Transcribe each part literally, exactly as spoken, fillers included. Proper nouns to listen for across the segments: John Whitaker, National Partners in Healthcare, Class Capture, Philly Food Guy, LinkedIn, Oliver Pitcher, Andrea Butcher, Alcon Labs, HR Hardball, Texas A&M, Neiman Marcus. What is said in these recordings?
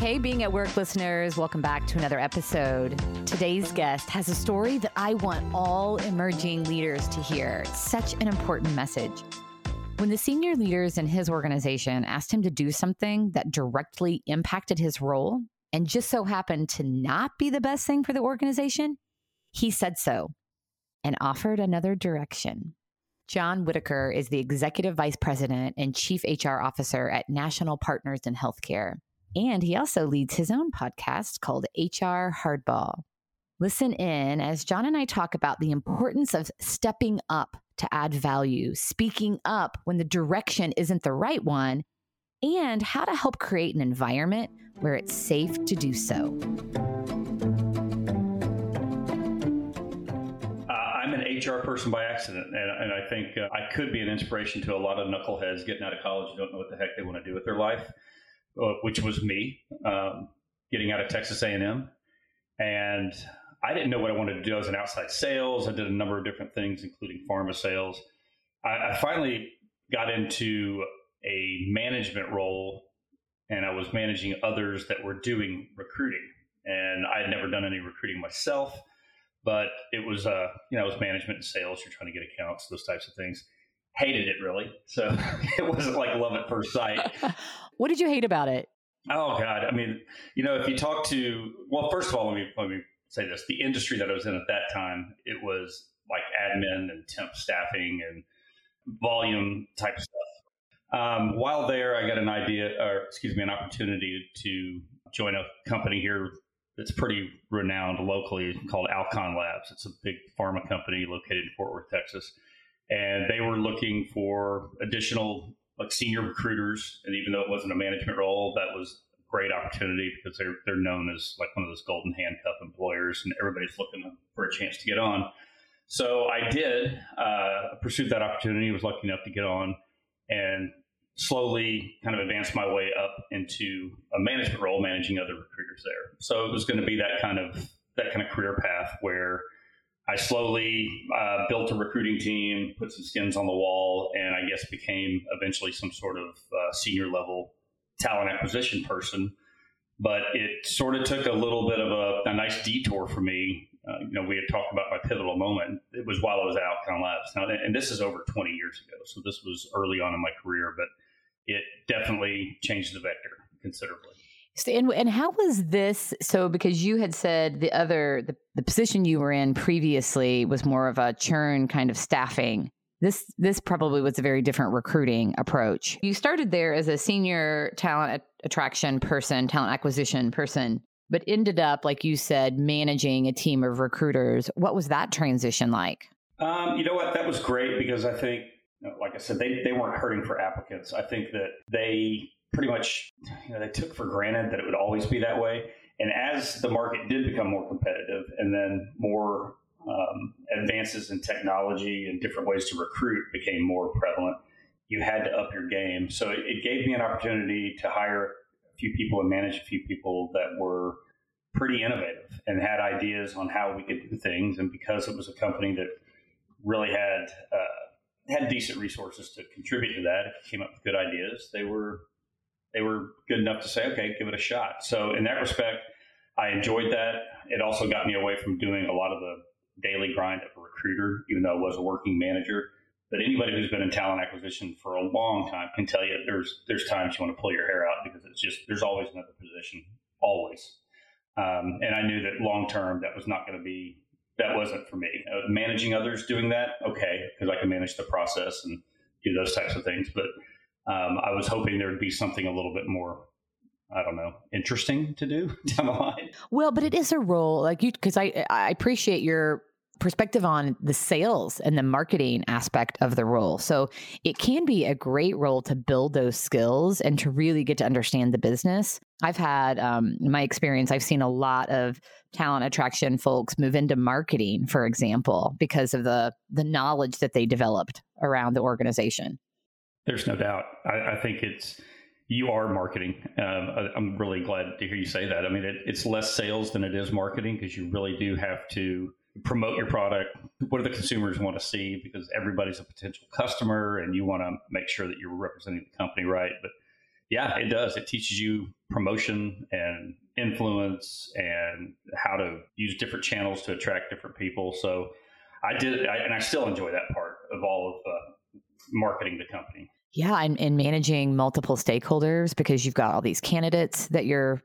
Hey, Being at Work listeners, welcome back to another episode. Today's guest has a story that I want all emerging leaders to hear. It's such an important message. When the senior leaders in his organization asked him to do something that directly impacted his role and just so happened to not be the best thing for the organization, he said so and offered another direction. John Whitaker is the Executive Vice President and Chief H R Officer at National Partners in Healthcare. And he also leads his own podcast called H R Hardball. Listen in as John and I talk about the importance of stepping up to add value, speaking up when the direction isn't the right one, and how to help create an environment where it's safe to do so. I'm an H R person by accident, and, and I think uh, I could be an inspiration to a lot of knuckleheads getting out of college who don't know what the heck they want to do with their life, which was me, um, getting out of Texas A and M. And I didn't know what I wanted to do. I was in outside sales. I did a number of different things, including pharma sales. I, I finally got into a management role, and I was managing others that were doing recruiting. And I had never done any recruiting myself, but it was, uh, you know, it was management and sales. You're trying to get accounts, those types of things. Hated it, really. So it wasn't like love at first sight. What did you hate about it? Oh, God. I mean, you know, if you talk to, well, first of all, let me let me say this. The industry that I was in at that time, it was like admin and temp staffing and volume type stuff. Um, while there, I got an idea, or excuse me, an opportunity to join a company here that's pretty renowned locally called Alcon Labs. It's a big pharma company located in Fort Worth, Texas. And they were looking for additional like senior recruiters. And even though it wasn't a management role, that was a great opportunity because they're they're known as like one of those golden handcuff employers and everybody's looking for a chance to get on. So I did uh, pursued that opportunity. I was lucky enough to get on and slowly kind of advanced my way up into a management role, managing other recruiters there. So it was going to be that kind of that kind of career path where I slowly uh, built a recruiting team, put some skins on the wall, and I guess became eventually some sort of uh, senior level talent acquisition person. But it sort of took a little bit of a, a nice detour for me. Uh, you know, we had talked about my pivotal moment. It was while I was at Alcon Labs. Now, and this is over twenty years ago, so this was early on in my career, but it definitely changed the vector considerably. So, and, and how was this? So, because you had said the other, the, the position you were in previously was more of a churn kind of staffing. This, this probably was a very different recruiting approach. You started there as a senior talent attraction person, talent acquisition person, but ended up, like you said, managing a team of recruiters. What was that transition like? Um, you know what? That was great because I think, you know, like I said, they, they weren't hurting for applicants. I think that they... pretty much, you know, they took for granted that it would always be that way. And as the market did become more competitive and then more um, advances in technology and different ways to recruit became more prevalent, you had to up your game. So it, it gave me an opportunity to hire a few people and manage a few people that were pretty innovative and had ideas on how we could do things. And because it was a company that really had, uh, had decent resources to contribute to that, if you came up with good ideas, they were... they were good enough to say, okay, give it a shot. So in that respect, I enjoyed that. It also got me away from doing a lot of the daily grind of a recruiter, even though I was a working manager. But anybody who's been in talent acquisition for a long time can tell you there's there's times you want to pull your hair out because it's just, there's always another position, always. Um, and I knew that long-term, that was not going to be, that wasn't for me. Uh, managing others doing that, okay, because I can manage the process and do those types of things. But Um, I was hoping there would be something a little bit more, I don't know, interesting to do down the line. Well, but it is a role like you, because I, I appreciate your perspective on the sales and the marketing aspect of the role. So it can be a great role to build those skills and to really get to understand the business. I've had um, in my experience, I've seen a lot of talent attraction folks move into marketing, for example, because of the the knowledge that they developed around the organization. There's no doubt. I, I think it's, you are marketing. Um, I, I'm really glad to hear you say that. I mean, it, it's less sales than it is marketing because you really do have to promote your product. What do the consumers want to see? Because everybody's a potential customer and you want to make sure that you're representing the company right. But Yeah, it does. It teaches you promotion and influence and how to use different channels to attract different people. So I did, I, and I still enjoy that part of all of uh, marketing the company. Yeah, and, and managing multiple stakeholders, because you've got all these candidates that you're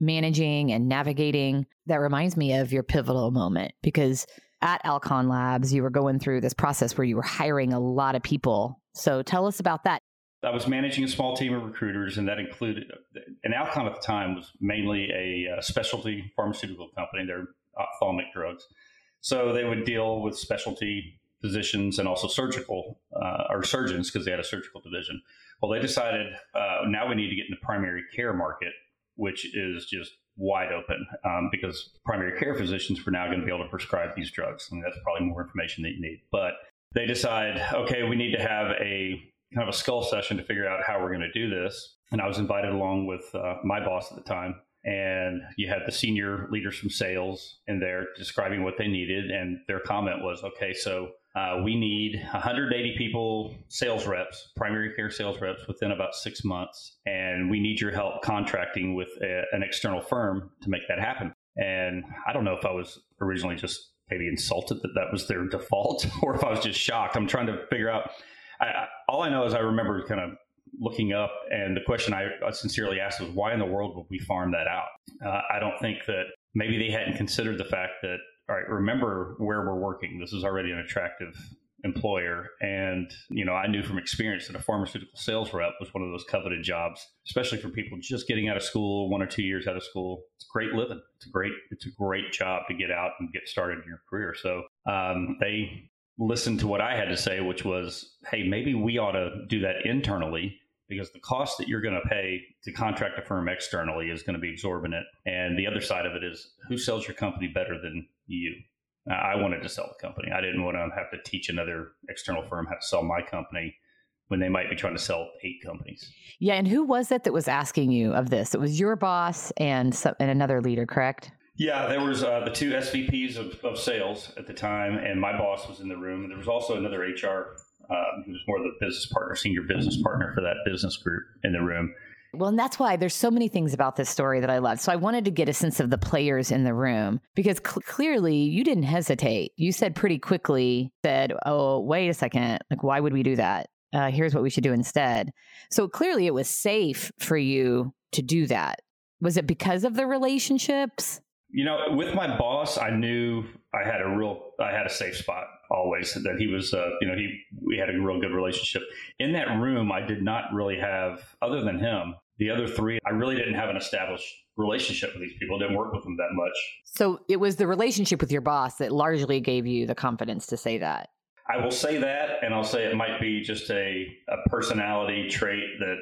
managing and navigating. That reminds me of your pivotal moment, because at Alcon Labs, you were going through this process where you were hiring a lot of people. So tell us about that. I was managing a small team of recruiters, and that included, and Alcon at the time was mainly a uh, specialty pharmaceutical company. They're ophthalmic drugs. So they would deal with specialty physicians and also surgical uh, or surgeons, because they had a surgical division. Well, they decided uh, now we need to get in the primary care market, which is just wide open um, because primary care physicians were now going to be able to prescribe these drugs. And that's probably more information that you need. But they decide, okay, we need to have a kind of a skull session to figure out how we're going to do this. And I was invited along with uh, my boss at the time. And you had the senior leaders from sales in there describing what they needed. And their comment was, okay, so uh, we need one hundred eighty people, sales reps, primary care sales reps within about six months. And we need your help contracting with a, an external firm to make that happen. And I don't know if I was originally just maybe insulted that that was their default or if I was just shocked. I'm trying to figure out. I, all I know is I remember kind of looking up, and the question I, I sincerely asked was, why in the world would we farm that out? Uh, I don't think that maybe they hadn't considered the fact that, all right, remember where we're working. This is already an attractive employer. And, you know, I knew from experience that a pharmaceutical sales rep was one of those coveted jobs, especially for people just getting out of school, one or two years out of school. It's great living. It's a great, it's a great job to get out and get started in your career. So um, they... listen to what I had to say, which was, hey, maybe we ought to do that internally, because the cost that you're going to pay to contract a firm externally is going to be exorbitant. And the other side of it is, who sells your company better than you? I wanted to sell the company. I didn't want to have to teach another external firm how to sell my company when they might be trying to sell eight companies. Yeah. And who was it that was asking you of this? It was your boss and some, and another leader, correct? Yeah, there was uh, the two S V Ps of, of sales at the time, and my boss was in the room. There was also another H R, um, who was more of the business partner, senior business partner for that business group in the room. Well, and that's why there's so many things about this story that I love. So I wanted to get a sense of the players in the room, because cl- clearly you didn't hesitate. You said pretty quickly, said, oh, wait a second, like, why would we do that? Uh, here's what we should do instead. So clearly it was safe for you to do that. Was it because of the relationships? You know, with my boss, I knew I had a real, I had a safe spot always, that he was, uh, you know, he, we had a real good relationship. In that room, I did not really have, other than him, the other three, I really didn't have an established relationship with these people. I didn't work with them that much. So it was the relationship with your boss that largely gave you the confidence to say that. I will say that, and I'll say it might be just a, a personality trait that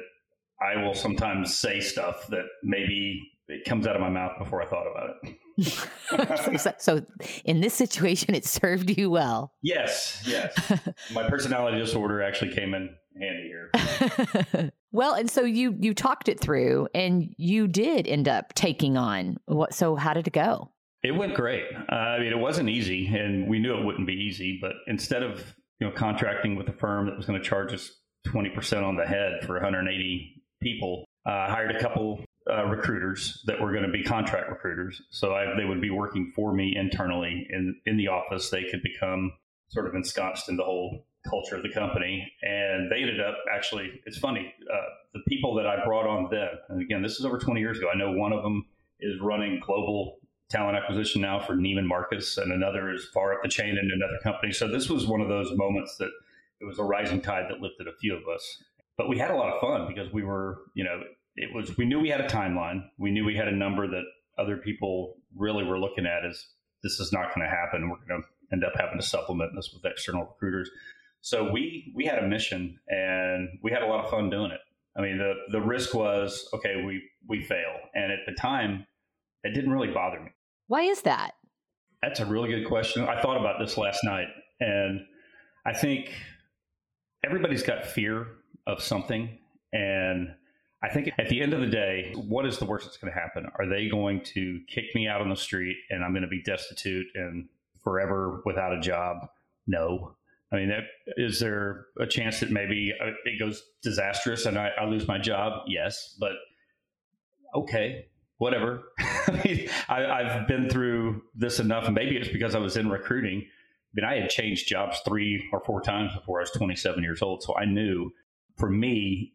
I will sometimes say stuff that maybe it comes out of my mouth before I thought about it. so, so in this situation, it served you well. Yes, yes. My personality disorder actually came in handy here. Well, and so you you talked it through, and you did end up taking on what. So how did it go? It went great. Uh, I mean, it wasn't easy, and we knew it wouldn't be easy. But instead of, you know, contracting with a firm that was going to charge us twenty percent on the head for one hundred eighty people, uh, I hired a couple Uh, recruiters that were going to be contract recruiters. So I, they would be working for me internally in, in the office. They could become sort of ensconced in the whole culture of the company. And they ended up actually, it's funny, uh, the people that I brought on then, and again, this is over twenty years ago. I know one of them is running global talent acquisition now for Neiman Marcus, and another is far up the chain in another company. So this was one of those moments that it was a rising tide that lifted a few of us. But we had a lot of fun because we were, you know, It was, we knew we had a timeline. We knew we had a number that other people really were looking at as, this is not going to happen. We're going to end up having to supplement this with external recruiters. So we, we had a mission, and we had a lot of fun doing it. I mean, the, the risk was, okay, we, we fail. And at the time, it didn't really bother me. Why is that? That's a really good question. I thought about this last night, and I think everybody's got fear of something, and I think at the end of the day, what is the worst that's going to happen? Are they going to kick me out on the street and I'm going to be destitute and forever without a job? No. I mean, that, is there a chance that maybe it goes disastrous and I, I lose my job? Yes, but okay, whatever. I mean, I, I've been through this enough, and maybe it's because I was in recruiting. I mean, I had changed jobs three or four times before I was twenty-seven years old, so I knew for me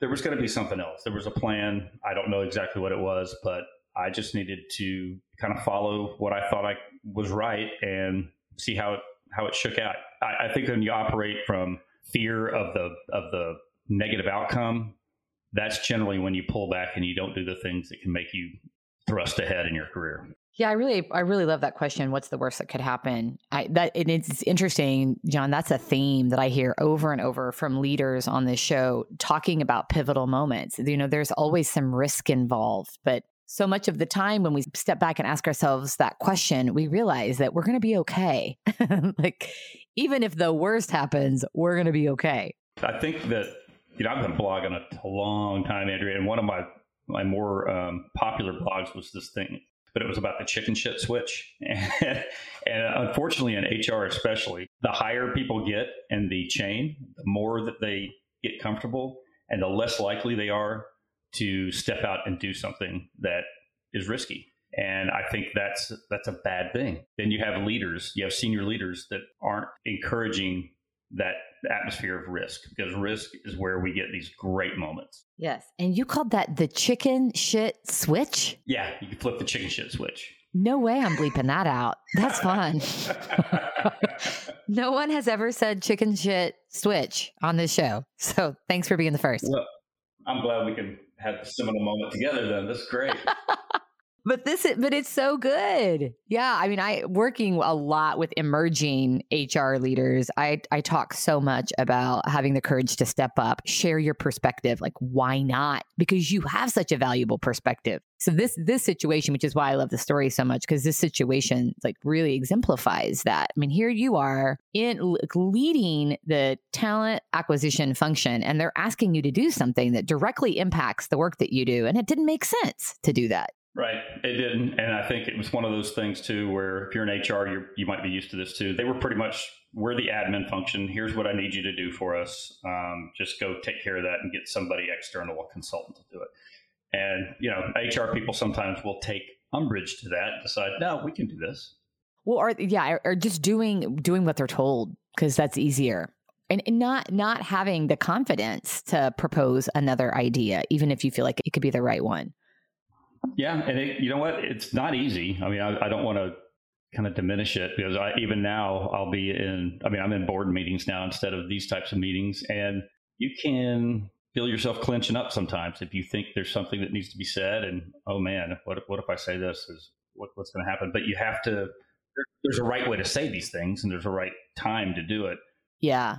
there was going to be something else. There was a plan. I don't know exactly what it was, but I just needed to kind of follow what I thought I was right and see how it how it shook out. I, I think when you operate from fear of the of the negative outcome, that's generally when you pull back and you don't do the things that can make you thrust ahead in your career. Yeah, I really, I really love that question. What's the worst that could happen? I, that it, it's interesting, John. That's a theme that I hear over and over from leaders on this show talking about pivotal moments. You know, there's always some risk involved, but so much of the time when we step back and ask ourselves that question, we realize that we're going to be okay. Like, even if the worst happens, we're going to be okay. I think that, you know, I've been blogging a long time, Andrea, and one of my my more um, popular blogs was this thing, but it was about the chicken shit switch. And, and unfortunately, in H R especially, the higher people get in the chain, the more that they get comfortable and the less likely they are to step out and do something that is risky. And I think that's that's a bad thing. Then you have leaders, you have senior leaders that aren't encouraging that atmosphere of risk, because risk is where we get these great moments. Yes. And you called that the chicken shit switch? Yeah. You can flip the chicken shit switch. No way I'm bleeping that out. That's fun. No one has ever said chicken shit switch on this show. So thanks for being the first. Well, I'm glad we can have a similar moment together then. That's great. But this, but it's so good. Yeah. I mean, I working a lot with emerging H R leaders. I, I talk so much about having the courage to step up, share your perspective. Like, why not? Because you have such a valuable perspective. So this, this situation, which is why I love the story so much, because this situation like really exemplifies that. I mean, here you are in leading the talent acquisition function, and they're asking you to do something that directly impacts the work that you do. And it didn't make sense to do that. Right. It didn't. And I think it was one of those things, too, where if you're in H R, you're, you might be used to this, too. They were pretty much, we're the admin function. Here's what I need you to do for us. Um, just go take care of that and get somebody external, a consultant to do it. And, you know, H R people sometimes will take umbrage to that and decide, no, we can do this. Well, or yeah, or just doing doing what they're told, because that's easier. And not not having the confidence to propose another idea, even if you feel like it could be the right one. Yeah. And it, you know what? It's not easy. I mean, I, I don't want to kind of diminish it, because I, even now I'll be in, I mean, I'm in board meetings now instead of these types of meetings. And you can feel yourself clenching up sometimes if you think there's something that needs to be said. And, oh, man, what what if I say this? Is what, what's going to happen? But you have to, there, there's a right way to say these things, and there's a right time to do it. Yeah.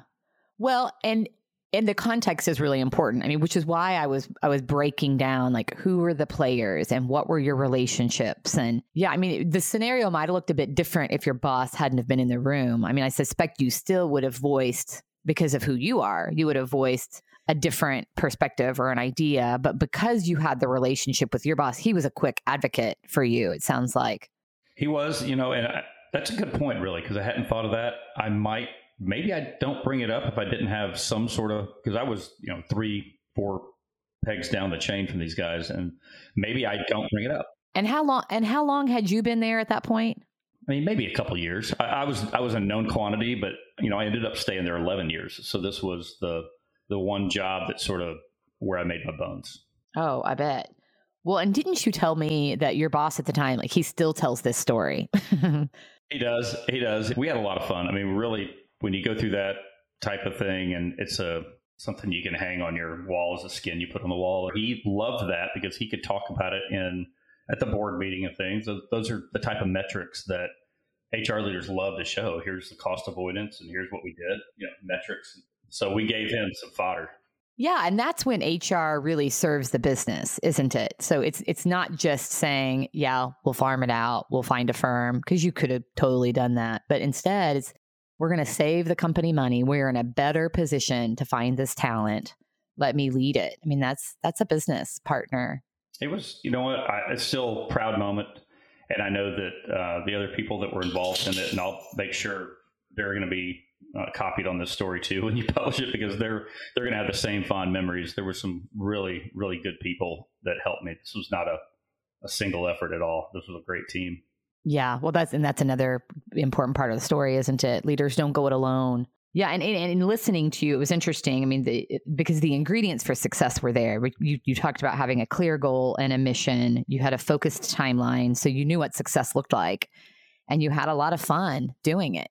Well, and And the context is really important. I mean, which is why I was I was breaking down, like, who are the players and what were your relationships? And yeah, I mean, the scenario might have looked a bit different if your boss hadn't have been in the room. I mean, I suspect you still would have voiced, because of who you are, you would have voiced a different perspective or an idea. But because you had the relationship with your boss, he was a quick advocate for you, it sounds like. He was, you know, and I, that's a good point, really, because I hadn't thought of that. I might. Maybe I don't bring it up if I didn't have some sort of, because I was, you know, three, four pegs down the chain from these guys, and maybe I don't bring it up. And how long, and how long had you been there at that point? I mean, maybe a couple of years. I, I was, I was a known quantity, but, you know, I ended up staying there eleven years. So this was the, the one job that sort of where I made my bones. Oh, I bet. Well, and didn't you tell me that your boss at the time, like, he still tells this story? He does. He does. We had a lot of fun. I mean, really. When you go through that type of thing, and it's a something you can hang on your wall as a skin you put on the wall. He loved that because he could talk about it in at the board meeting and things. Those are the type of metrics that H R leaders love to show. Here's the cost avoidance, and here's what we did. You know, metrics. So we gave him some fodder. Yeah, and that's when H R really serves the business, isn't it? So it's it's not just saying, "Yeah, we'll farm it out. We'll find a firm," because you could have totally done that, but instead, it's we're going to save the company money. We're in a better position to find this talent. Let me lead it. I mean, that's that's a business partner. It was, you know what, I, it's still a proud moment. And I know that uh, the other people that were involved in it, and I'll make sure they're going to be uh, copied on this story too when you publish it, because they're they're going to have the same fond memories. There were some really, really good people that helped me. This was not a, a single effort at all. This was a great team. Yeah. Well, that's, and that's another important part of the story, isn't it? Leaders don't go it alone. Yeah. And in and, and listening to you, it was interesting. I mean, the, because the ingredients for success were there. You, you talked about having a clear goal and a mission. You had a focused timeline. So you knew what success looked like, and you had a lot of fun doing it.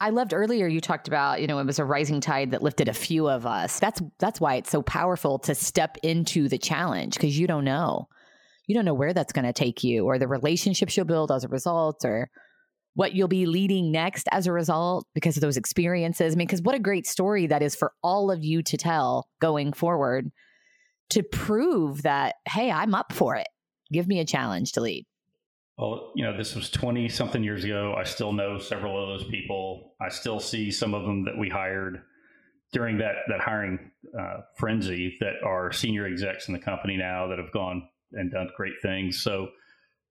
I loved earlier you talked about, you know, it was a rising tide that lifted a few of us. That's that's why it's so powerful to step into the challenge, because you don't know. You don't know where that's going to take you, or the relationships you'll build as a result, or what you'll be leading next as a result because of those experiences. I mean, because what a great story that is for all of you to tell going forward, to prove that, hey, I'm up for it. Give me a challenge to lead. Well, you know, this was twenty something years ago. I still know several of those people. I still see some of them that we hired during that, that hiring uh, frenzy that are senior execs in the company now that have gone and done great things. So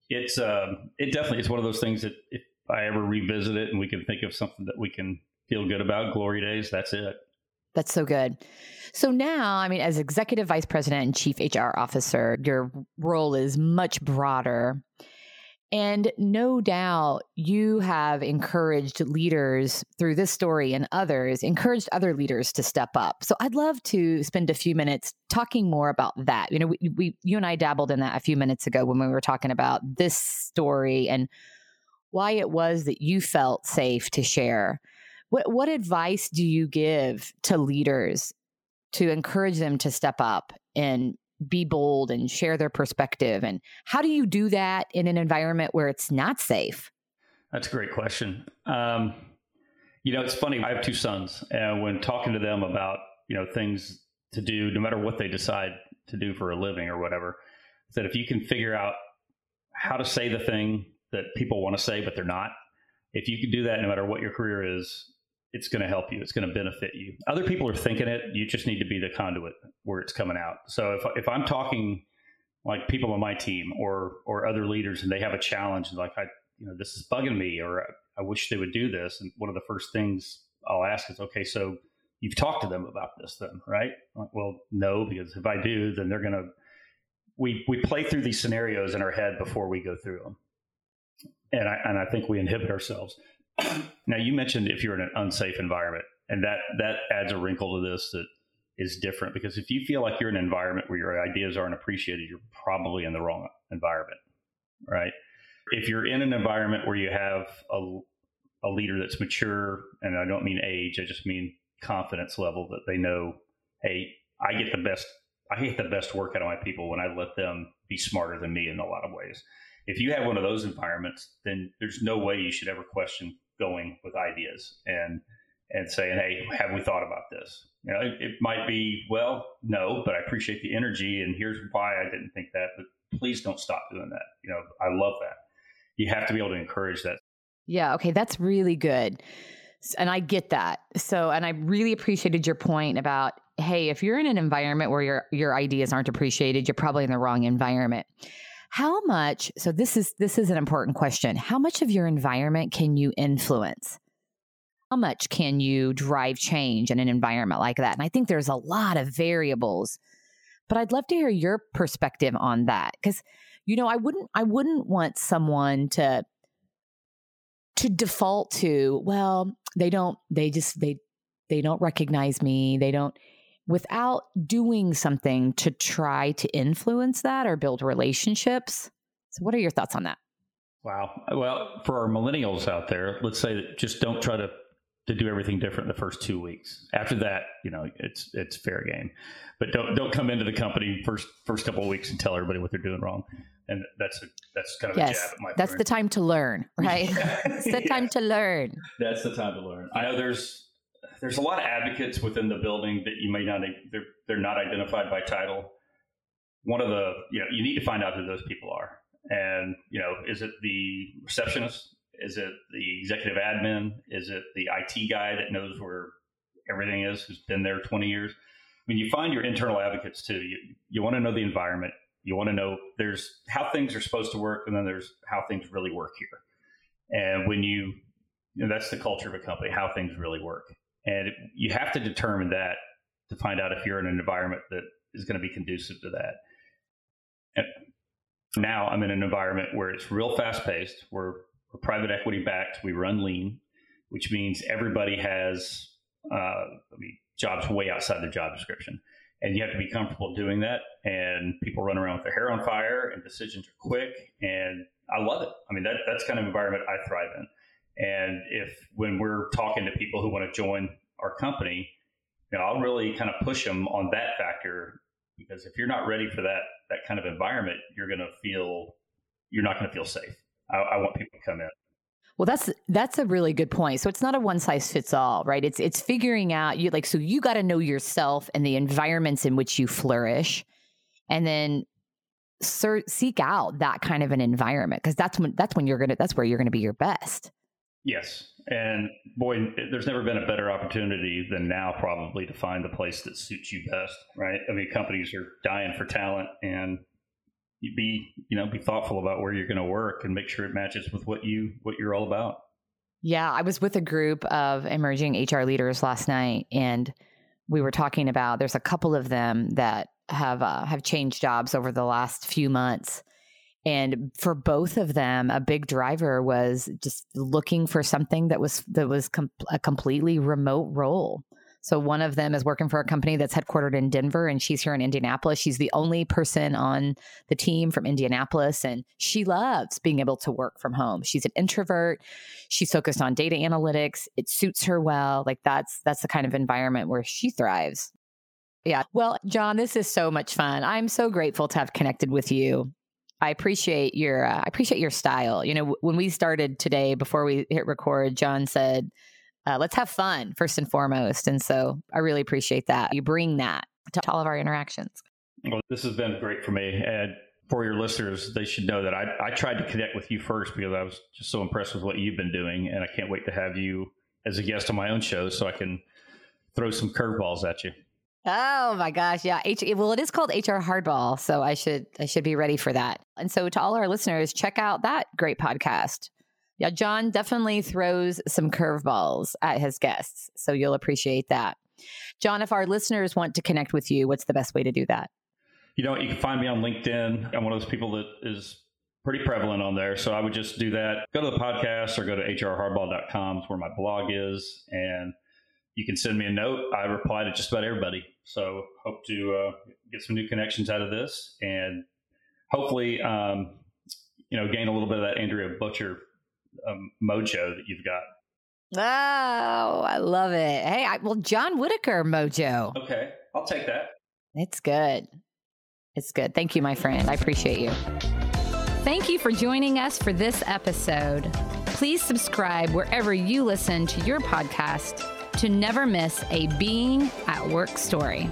it's, uh, it definitely is one of those things that if I ever revisit it and we can think of something that we can feel good about, glory days, that's it. That's so good. So now, I mean, as Executive Vice President and Chief H R Officer, your role is much broader. And no doubt you have encouraged leaders through this story and others, encouraged other leaders to step up. So I'd love to spend a few minutes talking more about that. You know, we, we you and I dabbled in that a few minutes ago when we were talking about this story and why it was that you felt safe to share. What, what advice do you give to leaders to encourage them to step up and be bold and share their perspective? And how do you do that in an environment where it's not safe? That's a great question. Um, you know, it's funny. I have two sons, and when talking to them about, you know, things to do, no matter what they decide to do for a living or whatever, that if you can figure out how to say the thing that people want to say, but they're not, if you can do that, no matter what your career is, it's going to help you. It's going to benefit you. Other people are thinking it. You just need to be the conduit where it's coming out. So if if I'm talking like people on my team or or other leaders, and they have a challenge, and like I, you know, this is bugging me, or I wish they would do this. And one of the first things I'll ask is, okay, so you've talked to them about this, then, right? Like, well, no, because if I do, then they're going to. We we play through these scenarios in our head before we go through them, and I and I think we inhibit ourselves. Now, you mentioned if you're in an unsafe environment, and that, that adds a wrinkle to this that is different, because if you feel like you're in an environment where your ideas aren't appreciated, you're probably in the wrong environment, right? If you're in an environment where you have a, a leader that's mature, and I don't mean age, I just mean confidence level, that they know, hey, I get the best, I get the best work out of my people when I let them be smarter than me in a lot of ways. If you have one of those environments, then there's no way you should ever question going with ideas and and saying, hey, have we thought about this? You know, it, it might be, well, no, but I appreciate the energy, and here's why I didn't think that, but please don't stop doing that. You know, I love that. You have to be able to encourage that. Yeah. Okay. That's really good. And I get that. So, and I really appreciated your point about, hey, if you're in an environment where your your ideas aren't appreciated, you're probably in the wrong environment. How much, so this is this is an important question. How much of your environment can you influence? How much can you drive change in an environment like that? And I think there's a lot of variables, but I'd love to hear your perspective on that. Because, you know, I wouldn't I wouldn't want someone to to default to, well, they don't, they just they they don't recognize me, they don't, without doing something to try to influence that or build relationships. So what are your thoughts on that? Wow. Well, for our millennials out there, let's say that just don't try to, to do everything different the first two weeks. After that, you know, it's it's fair game. But don't don't come into the company first first couple of weeks and tell everybody what they're doing wrong. And that's a, that's kind of yes, a jab at my That's parents. The time to learn, right? It's the time yes. to learn. That's the time to learn. I know there's There's a lot of advocates within the building that you may not, they're, they're not identified by title. One of the, you know, you need to find out who those people are. And, you know, is it the receptionist? Is it the executive admin? Is it the I T guy that knows where everything is, who's been there twenty years? I mean, you find your internal advocates too. You, you want to know the environment. You want to know there's how things are supposed to work, and then there's how things really work here. And when you you know, that's the culture of a company, how things really work. And you have to determine that to find out if you're in an environment that is going to be conducive to that. And now I'm in an environment where it's real fast paced. We're, we're private equity backed. We run lean, which means everybody has uh, I mean, jobs way outside their job description. And you have to be comfortable doing that. And people run around with their hair on fire and decisions are quick. And I love it. I mean, that that's kind of environment I thrive in. And if when we're talking to people who want to join our company, you know, I'll really kind of push them on that factor, because if you're not ready for that that kind of environment, you're going to feel you're not going to feel safe. I, I want people to come in. Well, that's that's a really good point. So it's not a one size fits all, right? It's it's figuring out you like so you got to know yourself and the environments in which you flourish, and then ser- seek out that kind of an environment, because that's when that's when you're gonna that's where you're gonna be your best. Yes. And boy, there's never been a better opportunity than now, probably, to find the place that suits you best, right? I mean, companies are dying for talent, and you be, you know, be thoughtful about where you're going to work and make sure it matches with what you, what you're all about. Yeah. I was with a group of emerging H R leaders last night, and we were talking about, there's a couple of them that have, uh, have changed jobs over the last few months. And for both of them, a big driver was just looking for something that was that was com- a completely remote role. So one of them is working for a company that's headquartered in Denver, and she's here in Indianapolis. She's the only person on the team from Indianapolis, and she loves being able to work from home. She's an introvert. She's focused on data analytics. It suits her well. Like that's that's the kind of environment where she thrives. Yeah. Well, John, this is so much fun. I'm so grateful to have connected with you. I appreciate your uh, I appreciate your style. You know, when we started today, before we hit record, John said, uh, let's have fun first and foremost. And so I really appreciate that. You bring that to all of our interactions. Well, this has been great for me. And for your listeners, they should know that I, I tried to connect with you first because I was just so impressed with what you've been doing. And I can't wait to have you as a guest on my own show so I can throw some curveballs at you. Oh my gosh. Yeah. H- well, it is called H R Hardball. So I should, I should be ready for that. And so to all our listeners, check out that great podcast. Yeah. John definitely throws some curveballs at his guests. So you'll appreciate that. John, if our listeners want to connect with you, what's the best way to do that? You know, you can find me on LinkedIn. I'm one of those people that is pretty prevalent on there. So I would just do that. Go to the podcast or go to H R hardball dot com. It's where my blog is. And you can send me a note. I reply to just about everybody. So hope to uh, get some new connections out of this, and hopefully, um, you know, gain a little bit of that Andrea Butcher um, mojo that you've got. Oh, I love it. Hey, I, well, John Whitaker mojo. Okay. I'll take that. It's good. It's good. Thank you, my friend. I appreciate you. Thank you for joining us for this episode. Please subscribe wherever you listen to your podcast to never miss a Being at Work story.